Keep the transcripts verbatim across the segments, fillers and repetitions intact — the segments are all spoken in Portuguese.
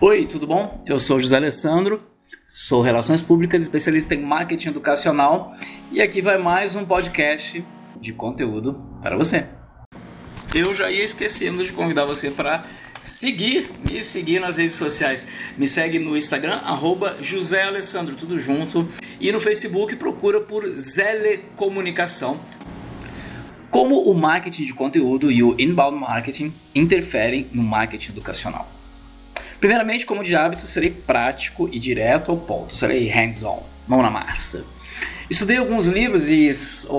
Oi, tudo bom? Eu sou José Alessandro, sou Relações Públicas, especialista em Marketing Educacional, e aqui vai mais um podcast de conteúdo para você. Eu já ia esquecendo de convidar você para seguir, me seguir nas redes sociais. Me segue no Instagram, arroba José Alessandro, tudo junto, e no Facebook procura por Zelê Comunicação. Como o marketing de conteúdo e o inbound marketing interferem no marketing educacional? Primeiramente, como de hábito, serei prático e direto ao ponto, serei hands-on, mão na massa. Estudei alguns livros e,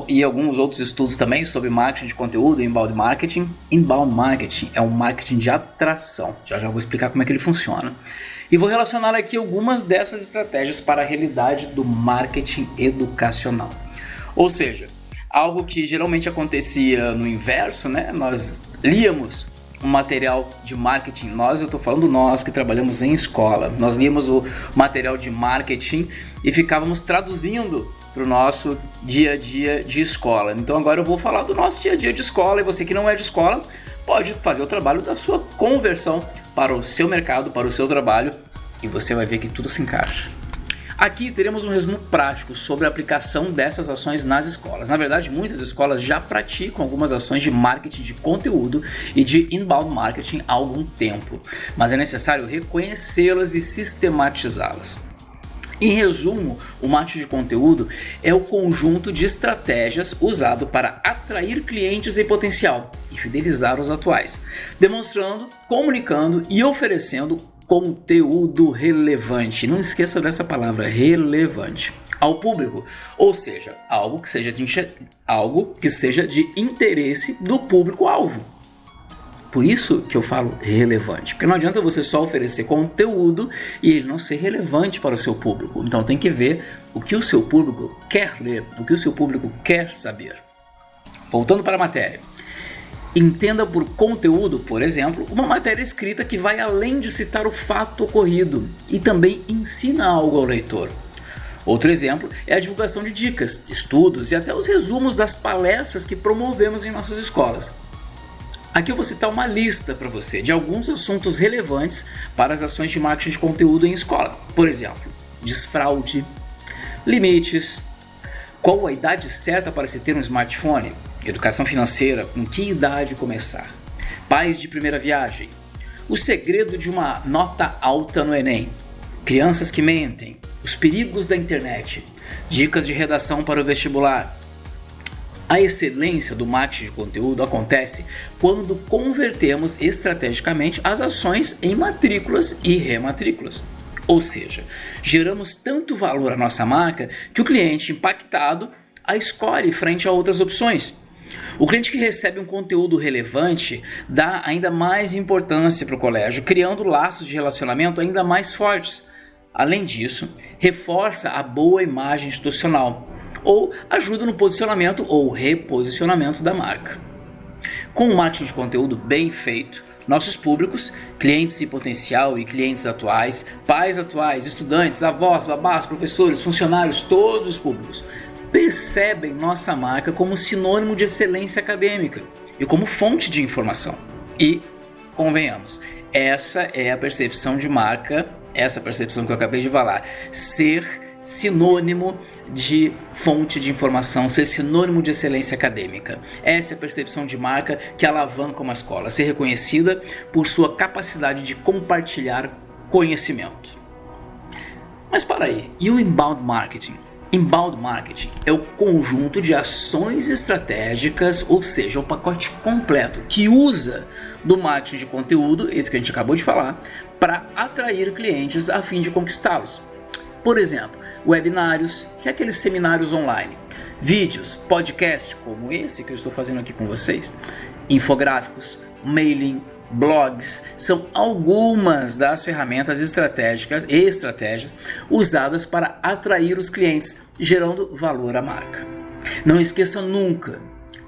e alguns outros estudos também sobre marketing de conteúdo e inbound marketing. Inbound marketing é um marketing de atração, já já vou explicar como é que ele funciona. E vou relacionar aqui algumas dessas estratégias para a realidade do marketing educacional. Ou seja, algo que geralmente acontecia no inverso, né? Nós líamos um material de marketing, nós, eu estou falando nós que trabalhamos em escola, nós líamos o material de marketing e ficávamos traduzindo para o nosso dia a dia de escola. Então agora eu vou falar do nosso dia a dia de escola, e você que não é de escola pode fazer o trabalho da sua conversão para o seu mercado, para o seu trabalho, e você vai ver que tudo se encaixa. Aqui teremos um resumo prático sobre a aplicação dessas ações nas escolas. Na verdade, muitas escolas já praticam algumas ações de marketing de conteúdo e de inbound marketing há algum tempo, mas é necessário reconhecê-las e sistematizá-las. Em resumo, o marketing de conteúdo é o conjunto de estratégias usado para atrair clientes em potencial e fidelizar os atuais, demonstrando, comunicando e oferecendo conteúdo relevante, não esqueça dessa palavra, relevante, ao público, ou seja, algo que seja de, enche... algo que seja de interesse do público-alvo. Por isso que eu falo relevante, porque não adianta você só oferecer conteúdo e ele não ser relevante para o seu público. Então tem que ver o que o seu público quer ler, o que o seu público quer saber. Voltando para a matéria. Entenda por conteúdo, por exemplo, uma matéria escrita que vai além de citar o fato ocorrido e também ensina algo ao leitor. Outro exemplo é a divulgação de dicas, estudos e até os resumos das palestras que promovemos em nossas escolas. Aqui eu vou citar uma lista para você de alguns assuntos relevantes para as ações de marketing de conteúdo em escola. Por exemplo, desfraude, limites, qual a idade certa para se ter um smartphone? Educação financeira, com que idade começar? Pais de primeira viagem. O segredo de uma nota alta no Enem. Crianças que mentem. Os perigos da internet. Dicas de redação para o vestibular. A excelência do marketing de conteúdo acontece quando convertemos estrategicamente as ações em matrículas e rematrículas. Ou seja, geramos tanto valor à nossa marca que o cliente impactado a escolhe frente a outras opções. O cliente que recebe um conteúdo relevante dá ainda mais importância para o colégio, criando laços de relacionamento ainda mais fortes. Além disso, reforça a boa imagem institucional ou ajuda no posicionamento ou reposicionamento da marca. Com o marketing de conteúdo bem feito, nossos públicos, clientes em potencial e clientes atuais, pais atuais, estudantes, avós, babás, professores, funcionários, todos os públicos, percebem nossa marca como sinônimo de excelência acadêmica e como fonte de informação. E, convenhamos, essa é a percepção de marca, essa percepção que eu acabei de falar, ser sinônimo de fonte de informação, ser sinônimo de excelência acadêmica. Essa é a percepção de marca que alavanca uma escola, ser reconhecida por sua capacidade de compartilhar conhecimento. Mas para aí, e o inbound marketing? Inbound marketing é o conjunto de ações estratégicas, ou seja, o pacote completo que usa do marketing de conteúdo, esse que a gente acabou de falar, para atrair clientes a fim de conquistá-los. Por exemplo, webinários, que é aqueles seminários online, vídeos, podcasts como esse que eu estou fazendo aqui com vocês, infográficos, mailing, blogs, são algumas das ferramentas estratégicas e estratégias usadas para atrair os clientes, gerando valor à marca. Não esqueça nunca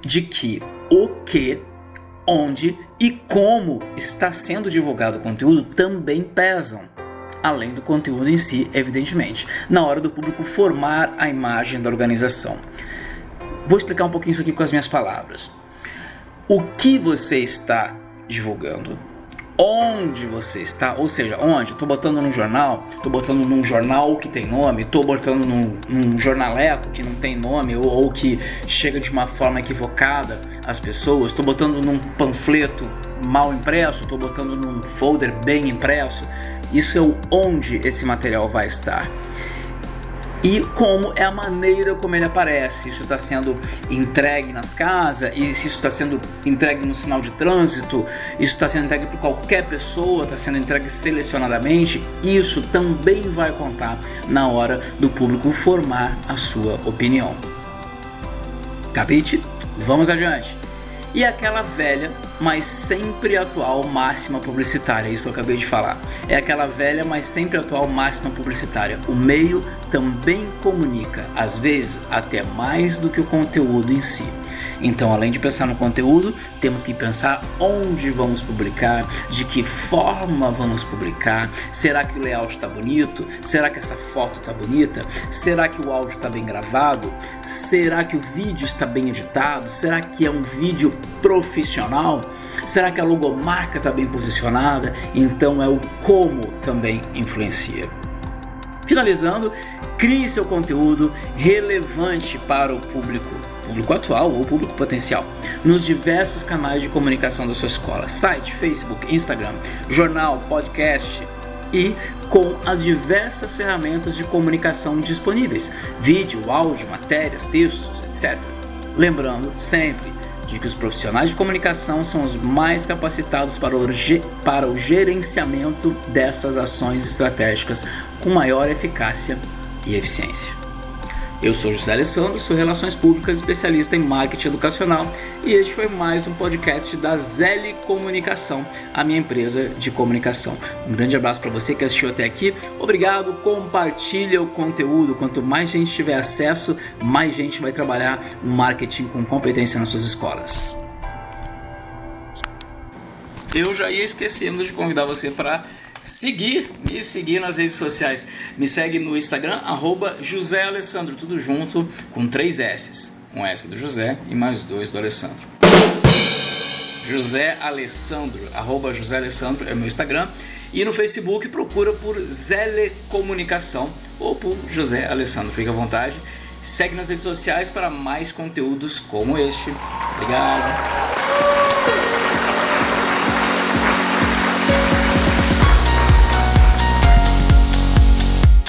de que o que, onde e como está sendo divulgado o conteúdo também pesam, além do conteúdo em si, evidentemente, na hora do público formar a imagem da organização. Vou explicar um pouquinho isso aqui com as minhas palavras. O que você está divulgando, onde você está, ou seja, onde, estou botando num jornal, estou botando num jornal que tem nome, estou botando num, num jornaleco que não tem nome ou, ou que chega de uma forma equivocada às pessoas, estou botando num panfleto mal impresso, estou botando num folder bem impresso. Isso é o onde esse material vai estar. E como é a maneira como ele aparece, isso está sendo entregue nas casas, isso está sendo entregue no sinal de trânsito, isso está sendo entregue por qualquer pessoa, está sendo entregue selecionadamente, isso também vai contar na hora do público formar a sua opinião. Capite? Vamos adiante. E aquela velha, mas sempre atual máxima publicitária, isso que eu acabei de falar. É aquela velha, mas sempre atual máxima publicitária. O meio também comunica, às vezes até mais do que o conteúdo em si. Então, além de pensar no conteúdo, temos que pensar onde vamos publicar, de que forma vamos publicar, será que o layout está bonito? Será que essa foto está bonita? Será que o áudio está bem gravado? Será que o vídeo está bem editado? Será que é um vídeo profissional? Será que a logomarca está bem posicionada? Então é o como também influencia. Finalizando, crie seu conteúdo relevante para o público, público atual ou público potencial, nos diversos canais de comunicação da sua escola, site, Facebook, Instagram, jornal, podcast e com as diversas ferramentas de comunicação disponíveis, vídeo, áudio, matérias, textos, etcétera. Lembrando sempre de que os profissionais de comunicação são os mais capacitados para o, ge- para o gerenciamento dessas ações estratégicas com maior eficácia e eficiência. Eu sou José Alessandro, sou Relações Públicas, especialista em marketing educacional, e este foi mais um podcast da Zelê Comunicação, a minha empresa de comunicação. Um grande abraço para você que assistiu até aqui. Obrigado, compartilha o conteúdo. Quanto mais gente tiver acesso, mais gente vai trabalhar o marketing com competência nas suas escolas. Eu já ia esquecendo de convidar você para seguir, me seguir nas redes sociais. Me segue no Instagram, arroba José Alessandro, tudo junto, com três S's. Um S do José e mais dois do Alessandro. José Alessandro, arroba José Alessandro é o meu Instagram. E no Facebook procura por Zelê Comunicação ou por José Alessandro, fica à vontade. Segue nas redes sociais para mais conteúdos como este. Obrigado.